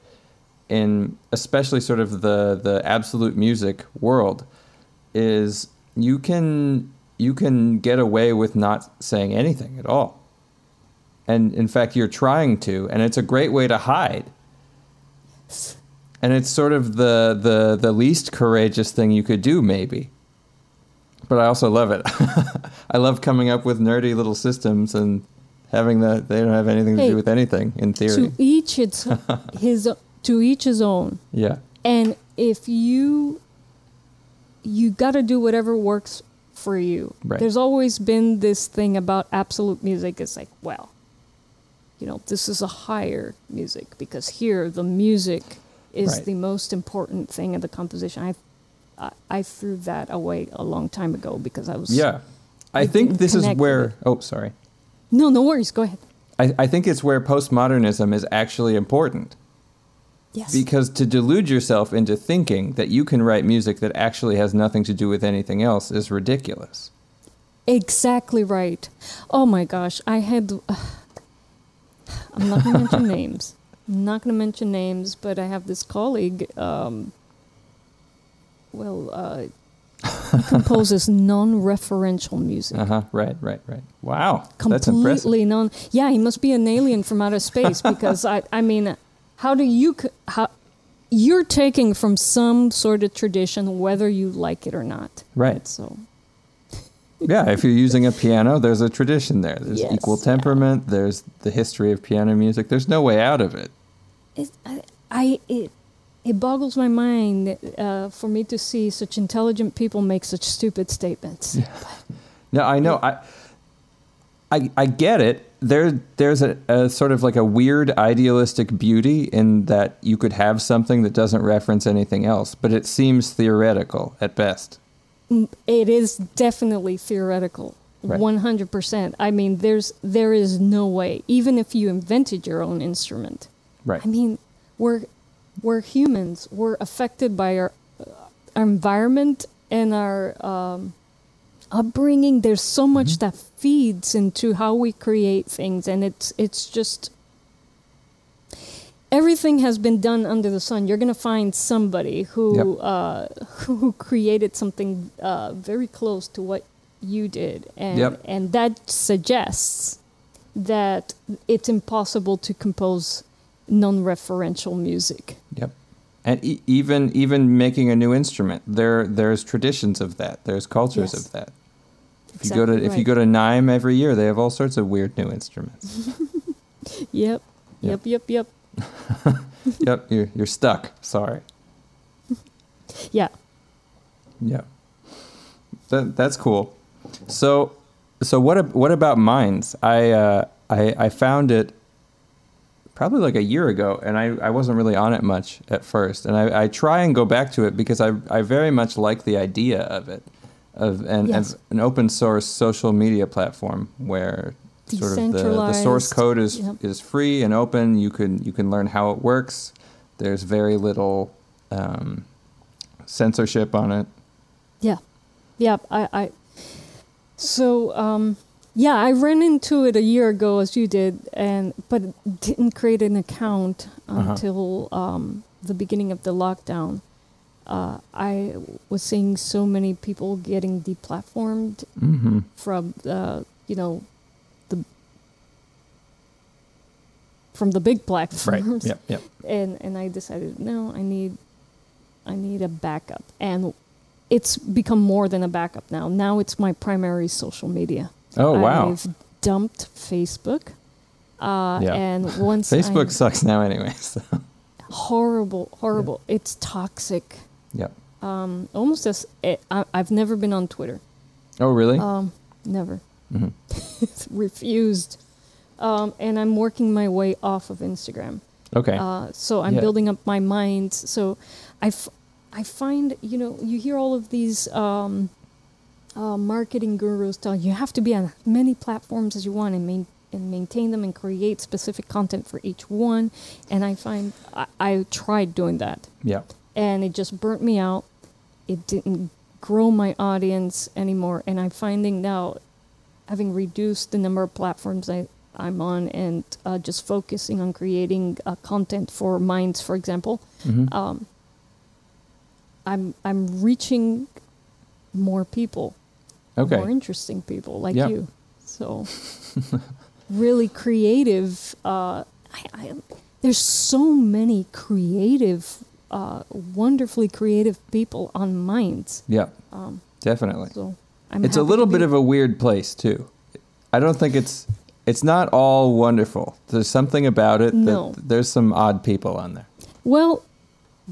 in especially sort of the the absolute music world, is you can you can get away with not saying anything at all, and in fact you're trying to, and it's a great way to hide. And it's sort of the, the, the least courageous thing you could do, maybe. But I also love it. I love coming up with nerdy little systems and having that they don't have anything hey, to do with anything in theory. To each it's his to each his own. Yeah. And if you you gotta do whatever works for you. Right. There's always been this thing about absolute music. It's like, well, you know, this is a higher music because here the music is right. the most important thing in the composition. I, I I threw that away a long time ago because I was... Yeah. I think this is where... Oh, sorry. No, no worries. Go ahead. I, I think it's where postmodernism is actually important. Yes. Because to delude yourself into thinking that you can write music that actually has nothing to do with anything else is ridiculous. Exactly right. Oh, my gosh. I had... Uh, I'm not going to mention names. I'm not going to mention names, but I have this colleague. Um, well, uh, he composes non-referential music. Uh huh. Right. Right. Right. Wow. Completely that's impressive. non. Yeah, he must be an alien from outer space because I. I mean, how do you? How you're taking from some sort of tradition, whether you like it or not. Right. So. Yeah, if you're using a piano, there's a tradition there. There's yes, equal temperament. Yeah. There's the history of piano music. There's no way out of it. It, I, I, it, it boggles my mind uh, for me to see such intelligent people make such stupid statements. Yeah. No, I know. I, I, I get it. There, there's a, a sort of like a weird idealistic beauty in that you could have something that doesn't reference anything else, but it seems theoretical at best. It is definitely theoretical, right. one hundred percent. I mean, there's there is no way, even if you invented your own instrument. Right. I mean, we're we're humans. We're affected by our, our environment and our um, upbringing. There's so much mm-hmm. that feeds into how we create things, and it's it's just everything has been done under the sun. You're going to find somebody who yep. uh, who created something uh, very close to what you did. And, yep. and that suggests that it's impossible to compose non-referential music. Yep. And e even even making a new instrument, there there's traditions of that. There's cultures yes. of that. If exactly you go to right. if you go to NIME every year, they have all sorts of weird new instruments. Yep. Yep. Yep. Yep. Yep. Yep. You're you're stuck. Sorry. Yeah. Yeah. That that's cool. So so what ab what about Minds? I uh, I I found it probably like a year ago, and I, I wasn't really on it much at first. And I, I try and go back to it because I, I very much like the idea of it, of an, yes. of an open source social media platform where sort of the, the source code is yep. is free and open. You can you can learn how it works. There's very little um, censorship on it. Yeah, yeah. I, I so. Um, Yeah, I ran into it a year ago, as you did, and but didn't create an account until uh-huh. um, the beginning of the lockdown. Uh, I was seeing so many people getting deplatformed mm-hmm. from, uh, you know, the from the big platforms, right. yep, yep. and and I decided no, I need, I need a backup, and it's become more than a backup now. Now it's my primary social media. Oh wow! I've dumped Facebook, uh, yeah. and once Facebook I, sucks now, anyway. So. Horrible, horrible! Yeah. It's toxic. Yeah. Um, almost as it, I, I've never been on Twitter. Oh really? Um, never. Mm-hmm. Refused. Um, and I'm working my way off of Instagram. Okay. Uh, so I'm yeah. building up my mind. So I, f I find you know you hear all of these. Um, Uh, marketing gurus tell you, you have to be on as many platforms as you want and, main, and maintain them and create specific content for each one. And I find I, I tried doing that. Yeah. And it just burnt me out. It didn't grow my audience anymore. And I'm finding now, having reduced the number of platforms I, I'm on and uh, just focusing on creating uh, content for Minds, for example, mm-hmm. um, I'm, I'm reaching more people. Okay. More interesting people like yep. you. So really creative. Uh, I, I, there's so many creative, uh, wonderfully creative people on Minds. Yeah, um, definitely. So I'm it's a little bit of a weird place too. I don't think it's, it's not all wonderful. There's something about it. No. That there's some odd people on there. Well,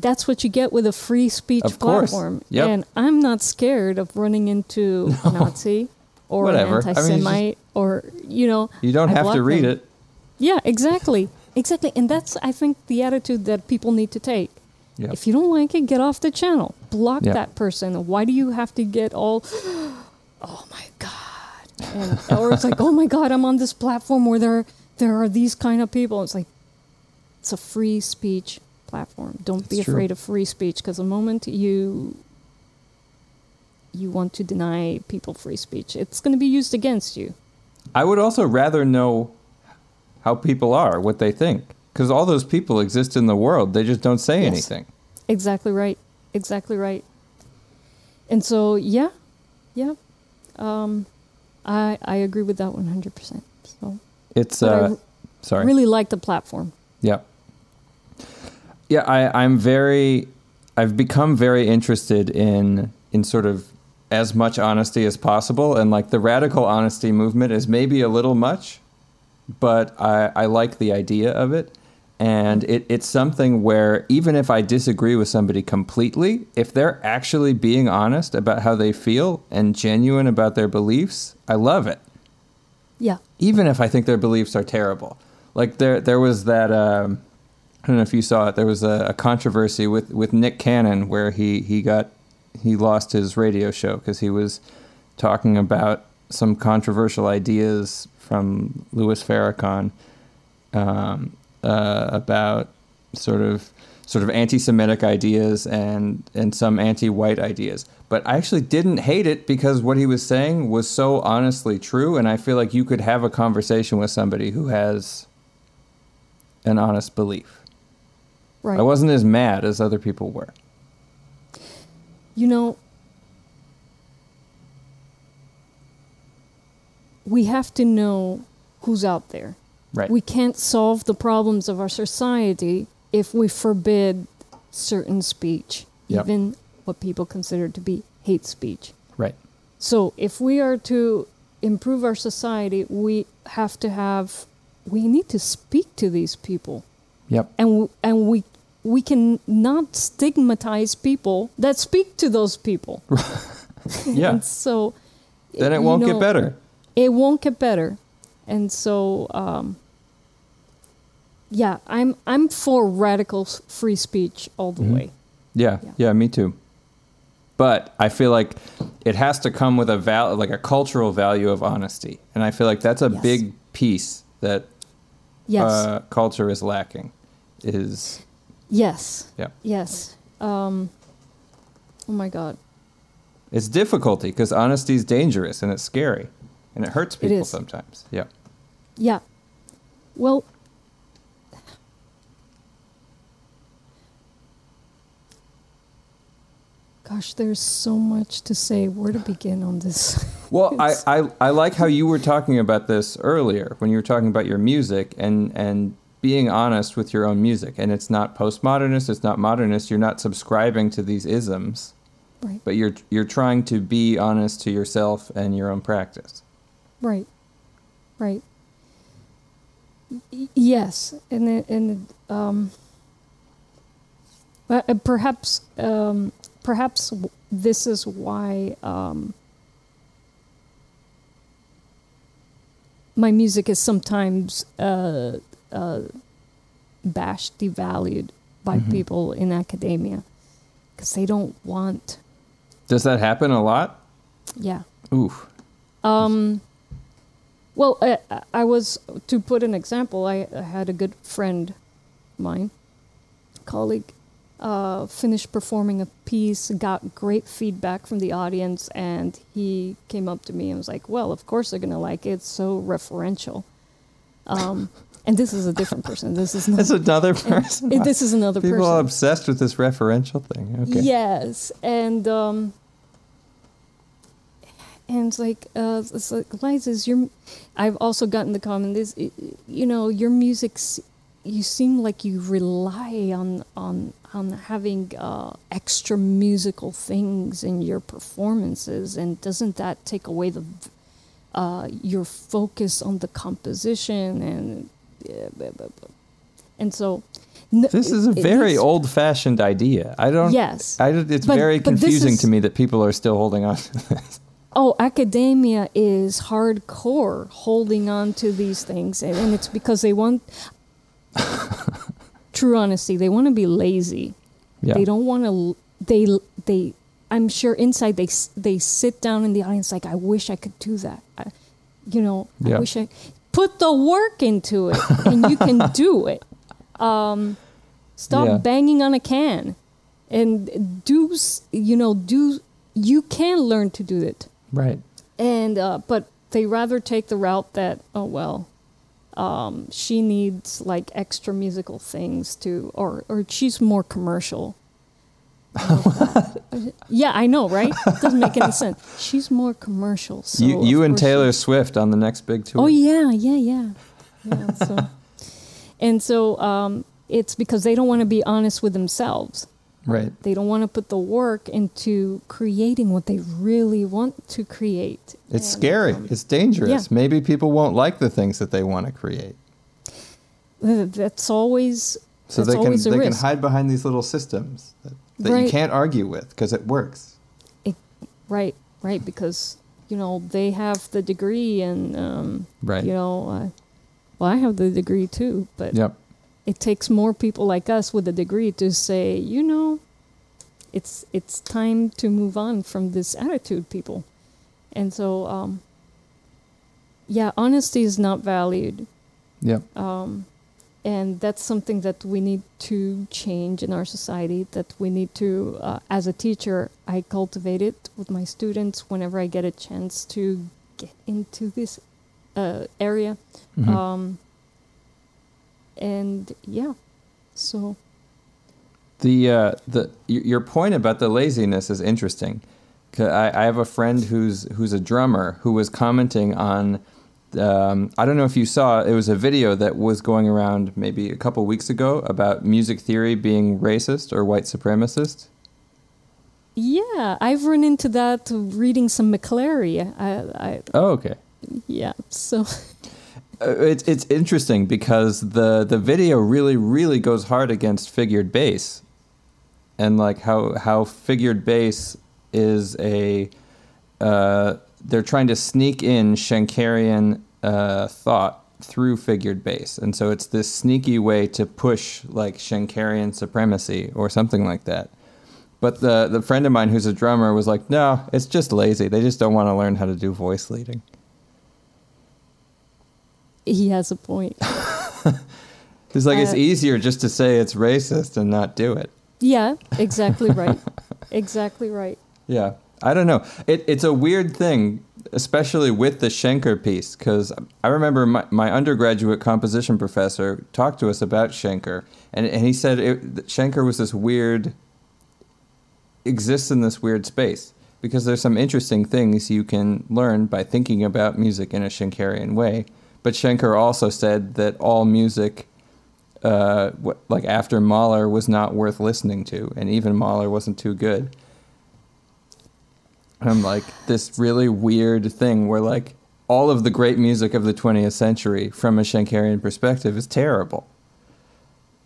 that's what you get with a free speech platform. Yep. And I'm not scared of running into no. a Nazi or Whatever. an anti-Semite I mean, or, you know. You don't I have to read them. it. Yeah, exactly. Exactly. And that's, I think, the attitude that people need to take. Yep. If you don't like it, get off the channel. Block yep. that person. Why do you have to get all, oh, my God. And, or it's like, oh, my God, I'm on this platform where there, there are these kind of people. It's like, it's a free speech platform. Don't That's be afraid true. of free speech, because the moment you you want to deny people free speech, it's going to be used against you. I would also rather know how people are, what they think, because all those people exist in the world. They just don't say yes. anything. Exactly right. Exactly right. And so, yeah, yeah, um, I I agree with that one hundred percent. So it's uh, I sorry. Really like the platform. Yeah. Yeah, I, I'm very, I've become very interested in, in sort of as much honesty as possible. And like the radical honesty movement is maybe a little much, but I, I like the idea of it. And it, it's something where even if I disagree with somebody completely, if they're actually being honest about how they feel and genuine about their beliefs, I love it. Yeah. Even if I think their beliefs are terrible. Like there, there was that... Um, I don't know if you saw it. There was a, a controversy with, with Nick Cannon where he, he got he lost his radio show because he was talking about some controversial ideas from Louis Farrakhan um, uh, about sort of sort of anti-Semitic ideas and and some anti-white ideas. But I actually didn't hate it because what he was saying was so honestly true, and I feel like you could have a conversation with somebody who has an honest belief. Right. I wasn't as mad as other people were. You know, we have to know who's out there. Right. We can't solve the problems of our society if we forbid certain speech, yep. even what people consider to be hate speech. Right. So if we are to improve our society, we have to have, we need to speak to these people. Yep. And and we we can not stigmatize people that speak to those people. Yeah. And so then it won't know, get better. It won't get better. And so um, yeah, I'm I'm for radical free speech all the mm-hmm. way. Yeah, yeah. Yeah, me too. But I feel like it has to come with a val- like a cultural value of honesty. And I feel like that's a yes. big piece that yes. uh, culture is lacking. Is Yes. Yeah. Yes. Um, oh, my God. It's difficulty because honesty is dangerous and it's scary. And it hurts people it sometimes. Yeah. Yeah. Well, gosh, there's so much to say. Where to begin on this? Well, I, I, I like how you were talking about this earlier when you were talking about your music and, and being honest with your own music. And it's not postmodernist. It's not modernist. You're not subscribing to these isms. Right. But you're you're trying to be honest to yourself and your own practice. Right. Right. Y- yes. And, the, and the, um, but perhaps... Um, Perhaps this is why um, my music is sometimes uh, uh, bashed, devalued by mm-hmm. people in academia, because they don't want. Does that happen a lot? Yeah. Oof. Um. Well, I, I was to put an example. I, I had a good friend, of mine, colleague. Uh, finished performing a piece, got great feedback from the audience, and he came up to me and was like, well, of course they're going to like it. It's so referential. Um, and this is a different person. This is not, That's another person. And, and this is another People person. People are obsessed with this referential thing. Okay. Yes. And um, and it's like, uh, it's like, Liza's, your, I've also gotten the comment, this, you know, your music's, you seem like you rely on on on having uh, extra musical things in your performances, and doesn't that take away the uh, your focus on the composition? And uh, blah, blah, blah. And so n- this is a very old-fashioned idea. I don't. Yes, I, it's but, very confusing is, to me that people are still holding on to this. Oh, academia is hardcore holding on to these things, and, and it's because they want. True honesty. They want to be lazy. Yeah. They don't want to. They they. I'm sure inside they they sit down in the audience like, I wish I could do that. I, you know, yeah. I wish I put the work into it, and you can do it. Um, stop yeah. banging on a can, and do you know do you can learn to do it. Right. And uh, but they rather take the route that oh well. Um, she needs like extra musical things to, or, or she's more commercial. Yeah, I know, right? It doesn't make any sense. She's more commercial. So you you and Taylor she... Swift on the next big tour. Oh yeah, yeah, yeah. yeah so. And so um, it's because they don't want to be honest with themselves. Right. They don't want to put the work into creating what they really want to create. It's and, scary. Um, it's dangerous. Yeah. Maybe people won't like the things that they want to create. That's always so that's they can always a they risk. Can hide behind these little systems that, that right. you can't argue with because it works. It, right, right, because you know they have the degree and um, right. you know, uh, well, I have the degree too, but yep. It takes more people like us with a degree to say, you know, it's it's time to move on from this attitude, people. And so, um, yeah, honesty is not valued. Yeah. Um, and that's something that we need to change in our society, that we need to, uh, as a teacher, I cultivate it with my students whenever I get a chance to get into this uh, area. Mm-hmm. Um And yeah, so the uh, the your point about the laziness is interesting. I, I have a friend who's who's a drummer who was commenting on Um, I don't know if you saw, it was a video that was going around maybe a couple weeks ago about music theory being racist or white supremacist. Yeah, I've run into that reading some McClary. I, I, oh, okay. Yeah, so... It's it's interesting because the, the video really, really goes hard against figured bass, and like how, how figured bass is a... Uh, they're trying to sneak in Schenkerian uh, thought through figured bass. And so it's this sneaky way to push like Schenkerian supremacy or something like that. But the, the friend of mine who's a drummer was like, no, it's just lazy. They just don't want to learn how to do voice leading. He has a point. It's like uh, it's easier just to say it's racist and not do it. Yeah, exactly right. Exactly right. Yeah. I don't know. It, it's a weird thing, especially with the Schenker piece, because I remember my, my undergraduate composition professor talked to us about Schenker, and, and he said it, that Schenker was this weird, exists in this weird space, because there's some interesting things you can learn by thinking about music in a Schenkerian way. But Schenker also said that all music, uh, what, like after Mahler, was not worth listening to, and even Mahler wasn't too good. I'm like, this really weird thing where like all of the great music of the twentieth century from a Schenkerian perspective is terrible.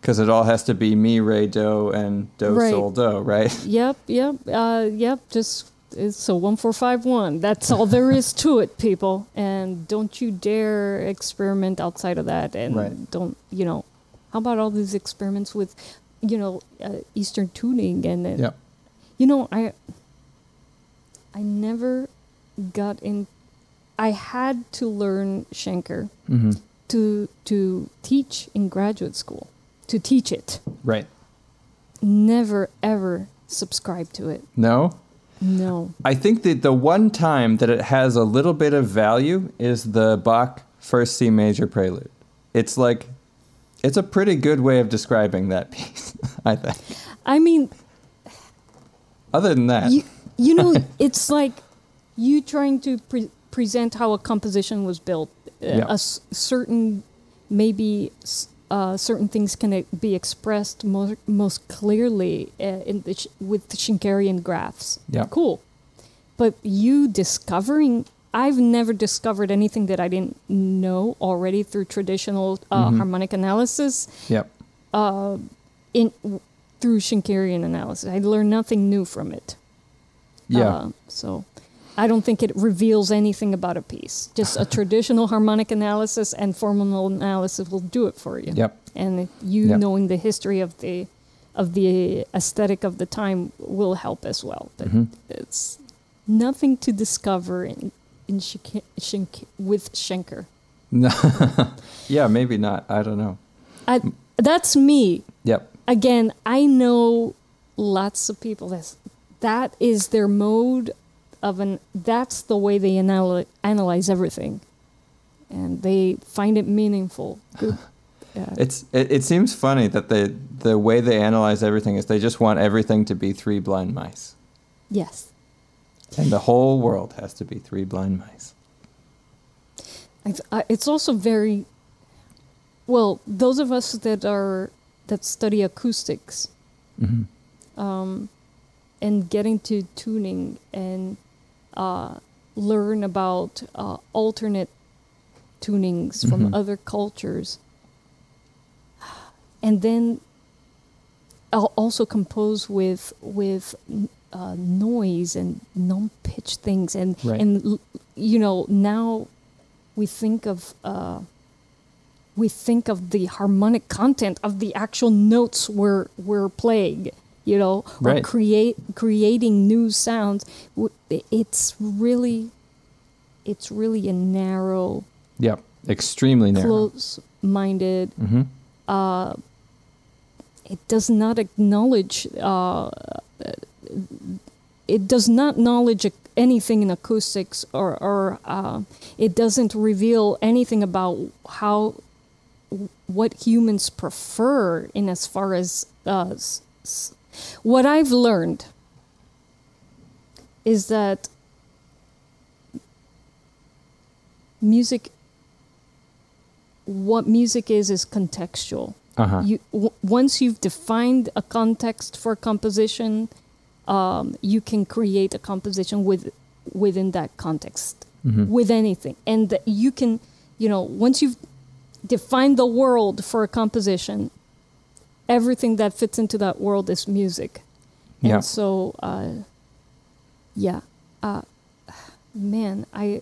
Because it all has to be mi, re, do, and do, right. sol, do, right? Yep, yep, uh, yep. Just it's a one, four, five, one. That's all there is to it, people. And don't you dare experiment outside of that. And right. don't, you know, how about all these experiments with, you know, uh, Eastern tuning and, and yep. you know, I... I never got in. I had to learn Schenker mm-hmm. to to teach in graduate school, to teach it. Right. Never, ever subscribe to it. No? No. I think that the one time that it has a little bit of value is the Bach First C Major Prelude. It's like, it's a pretty good way of describing that piece, I think. I mean... Other than that... You, You know, it's like you trying to pre- present how a composition was built. Yeah. A s- certain, maybe uh, certain things can be expressed more, most clearly uh, in the sh- with the Schenkerian graphs. Yeah. Cool. But you discovering, I've never discovered anything that I didn't know already through traditional uh, mm-hmm. harmonic analysis. Yep. Uh, in through Schenkerian analysis. I learned nothing new from it. Yeah. Uh, so I don't think it reveals anything about a piece. Just a traditional harmonic analysis and formal analysis will do it for you. Yep. And you yep. knowing the history of the of the aesthetic of the time will help as well. But mm-hmm. it's nothing to discover in, in Schenker, Schenker, with Schenker. No. Yeah, maybe not. I don't know. I, that's me. Yep. Again, I know lots of people that's That is their mode of an. That's the way they anal- analyze everything, and they find it meaningful. Good. Yeah. It's it, it seems funny that the the way they analyze everything is they just want everything to be three blind mice. Yes. And the whole world has to be three blind mice. It's, uh, it's also very. Well, those of us that are that study acoustics. Mm-hmm. Um. And getting to tuning and uh, learn about uh, alternate tunings mm-hmm. from other cultures. And then I'll also compose with with uh, noise and non-pitch things. And, right. and you know, now we think of... Uh, we think of the harmonic content of the actual notes we're, we're playing. You know, right. or create creating new sounds. It's really, it's really a narrow, yeah, extremely narrow, close-minded. Mm-hmm. Uh, it does not acknowledge. Uh, it does not acknowledge anything in acoustics, or or uh, it doesn't reveal anything about how what humans prefer in as far as. Uh, What I've learned is that music what music is is contextual. Uh-huh. You, w- once you've defined a context for composition, um, you can create a composition with within that context, mm-hmm. with anything. And the, you can, you know, once you've defined the world for a composition, everything that fits into that world is music. And yeah. so, uh, yeah, uh, man, I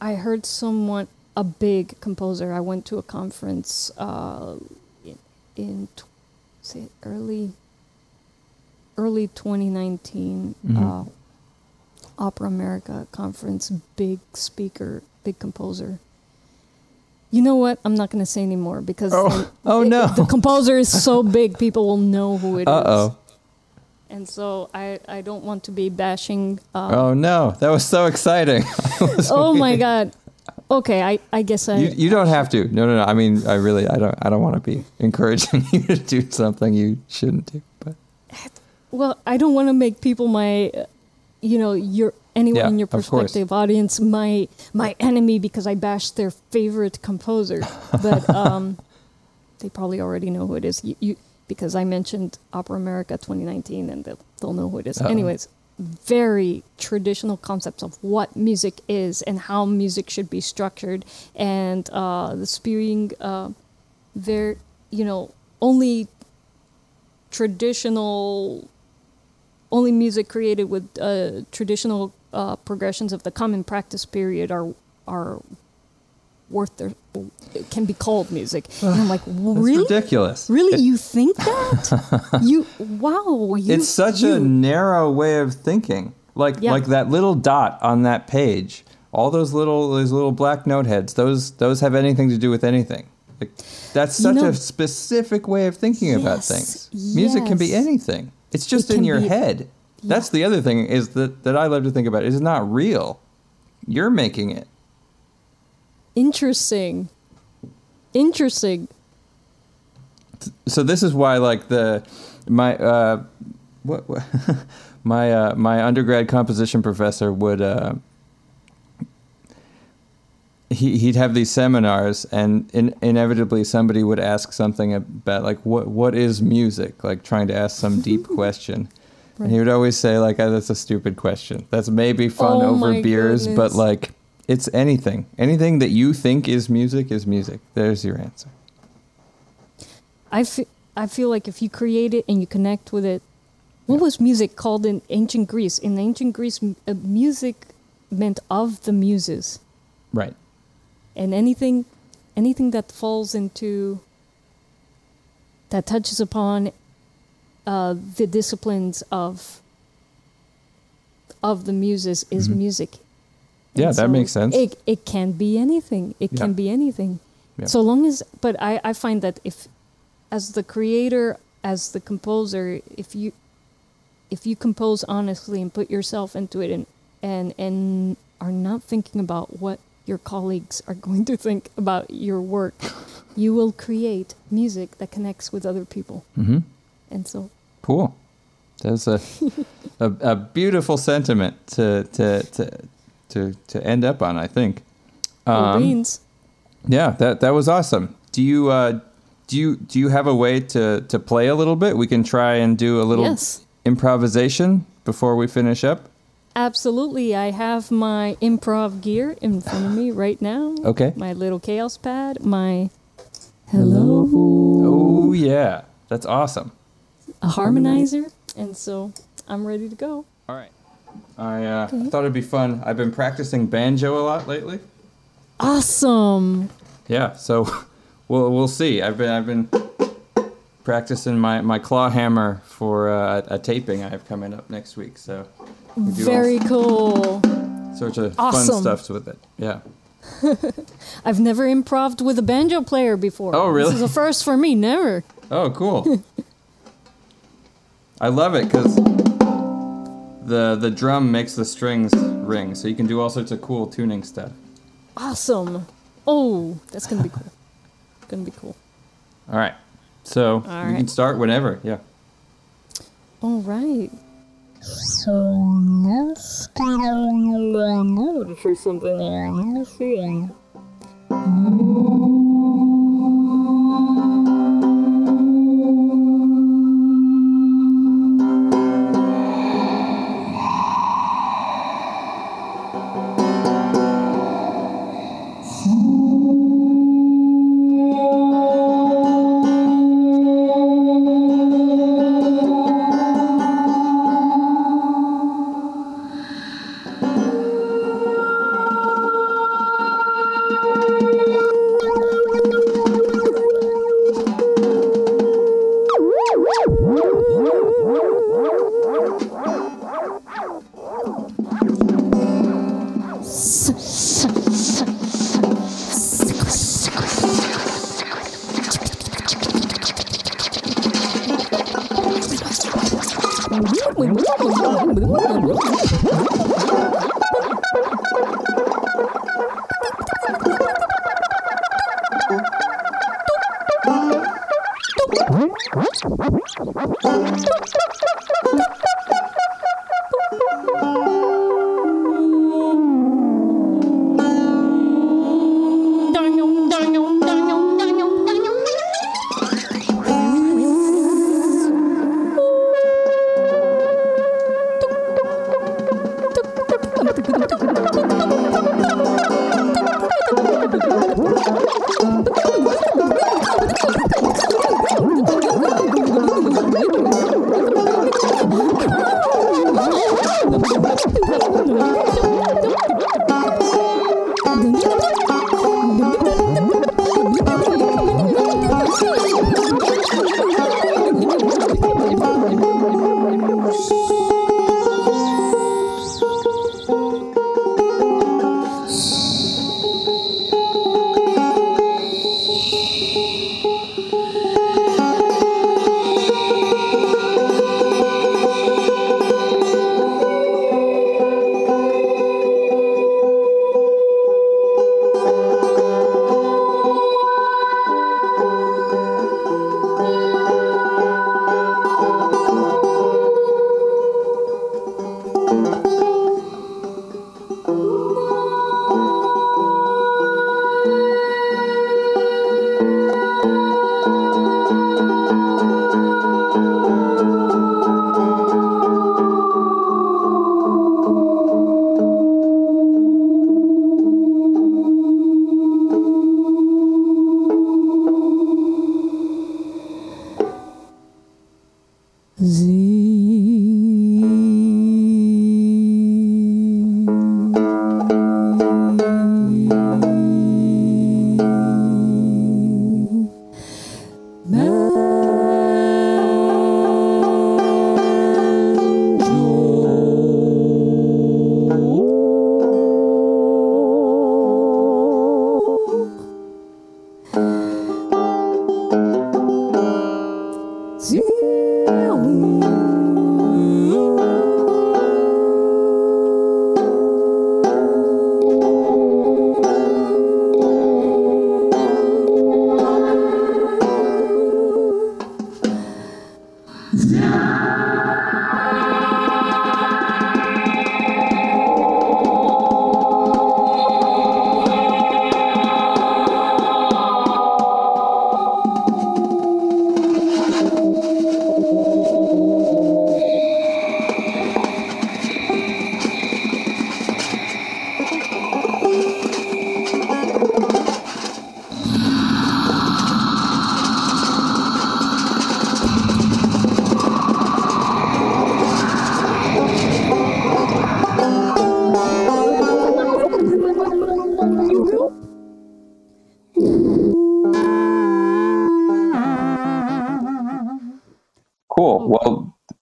I heard someone, a big composer. I went to a conference uh, in, in tw- say early early twenty nineteen, mm-hmm. uh, Opera America conference. Big speaker, big composer. You know what? I'm not going to say anymore because oh, the, oh it, no, the composer is so big, people will know who it Uh-oh. is. And so I, I don't want to be bashing. Um, oh no, that was so exciting! was oh waiting. my god. Okay, I, I guess I. You, you don't have to. No, no, no. I mean, I really, I don't, I don't want to be encouraging you to do something you shouldn't do. But well, I don't want to make people my, you know, your anyone yeah, in your prospective audience my my enemy because I bashed their favorite composer. But um, they probably already know who it is. You, you because I mentioned Opera America twenty nineteen, and they'll, they'll know who it is. Uh-oh. Anyways. Very traditional concepts of what music is and how music should be structured, and uh, the spewing uh, very, you know, only traditional, only music created with uh, traditional uh, progressions of the common practice period are are worth their can be called music. And I'm like, really? That's ridiculous. Really, it, you think that? you wow. You, it's such you. a narrow way of thinking. Like yeah. like that little dot on that page. All those little those little black note heads. Those those have anything to do with anything. Like, that's such you know, a specific way of thinking yes, about things. Music yes. can be anything. It's just it in your be, head. Yeah. That's the other thing is that that I love to think about. It's not real. You're making it. Interesting. Interesting. So this is why, like the my uh, what, what my uh, my undergrad composition professor would uh, he he'd have these seminars, and in, inevitably somebody would ask something about like what what is music, like trying to ask some deep question, right. And he would always say like, oh, that's a stupid question. That's maybe fun oh over beers, goodness. But like. It's anything. Anything that you think is music is music. There's your answer. I, fe- I feel like if you create it and you connect with it, what yeah. was music called in ancient Greece? In ancient Greece, m- uh, music meant of the muses. Right. And anything, anything that falls into, that touches upon uh, the disciplines of, of the muses is mm-hmm. music. And yeah, so that makes sense. It it can be anything. It yeah. can be anything. Yeah. So long as, but I, I find that if, as the creator, as the composer, if you, if you compose honestly and put yourself into it and, and, and are not thinking about what your colleagues are going to think about your work, you will create music that connects with other people. Mm-hmm. And so. Cool. That's a, a, a beautiful sentiment to, to, to, To, to end up on, I think. Um, beans. Yeah, that that was awesome. Do you uh, do you do you have a way to, to play a little bit? We can try and do a little yes. improvisation before we finish up. Absolutely, I have my improv gear in front of me right now. Okay. My little chaos pad. My hello. Oh yeah, that's awesome. A harmonizer, and so I'm ready to go. All right. I uh, okay. thought it'd be fun. I've been practicing banjo a lot lately. Awesome. Yeah, so we'll we'll see. I've been I've been practicing my, my claw hammer for uh, a taping I have coming up next week. So very cool. Sorts of awesome. fun stuff with it. Yeah. I've never improv'd with a banjo player before. Oh really? This is a first for me. Never. Oh cool. I love it because. The the drum makes the strings ring, so you can do all sorts of cool tuning stuff. Awesome. Oh, that's going to be cool. Going to be cool. All right. So, all right. You can start whenever. Yeah. All right. So, let's start on the note for something I'm going to see.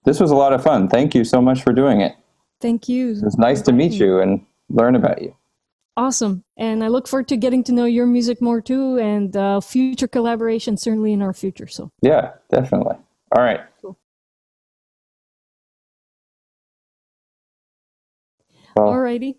This was a lot of fun. Thank you so much for doing it. Thank you. It was nice to meet you and learn about you. Awesome. And I look forward to getting to know your music more too, and uh, future collaboration certainly in our future. So yeah, definitely. All right. Cool. Well, all righty.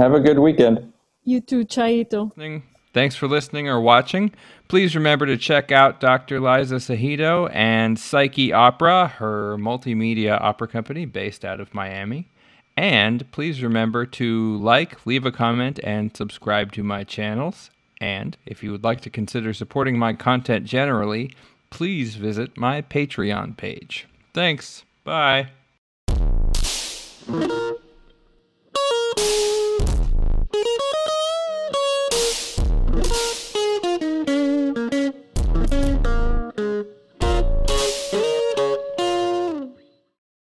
Have a good weekend. You too, Chaito. Thanks for listening or watching. Please remember to check out Doctor Liza Sejido and Psyche Opera, her multimedia opera company based out of Miami. And please remember to like, leave a comment, and subscribe to my channels. And if you would like to consider supporting my content generally, please visit my Patreon page. Thanks. Bye.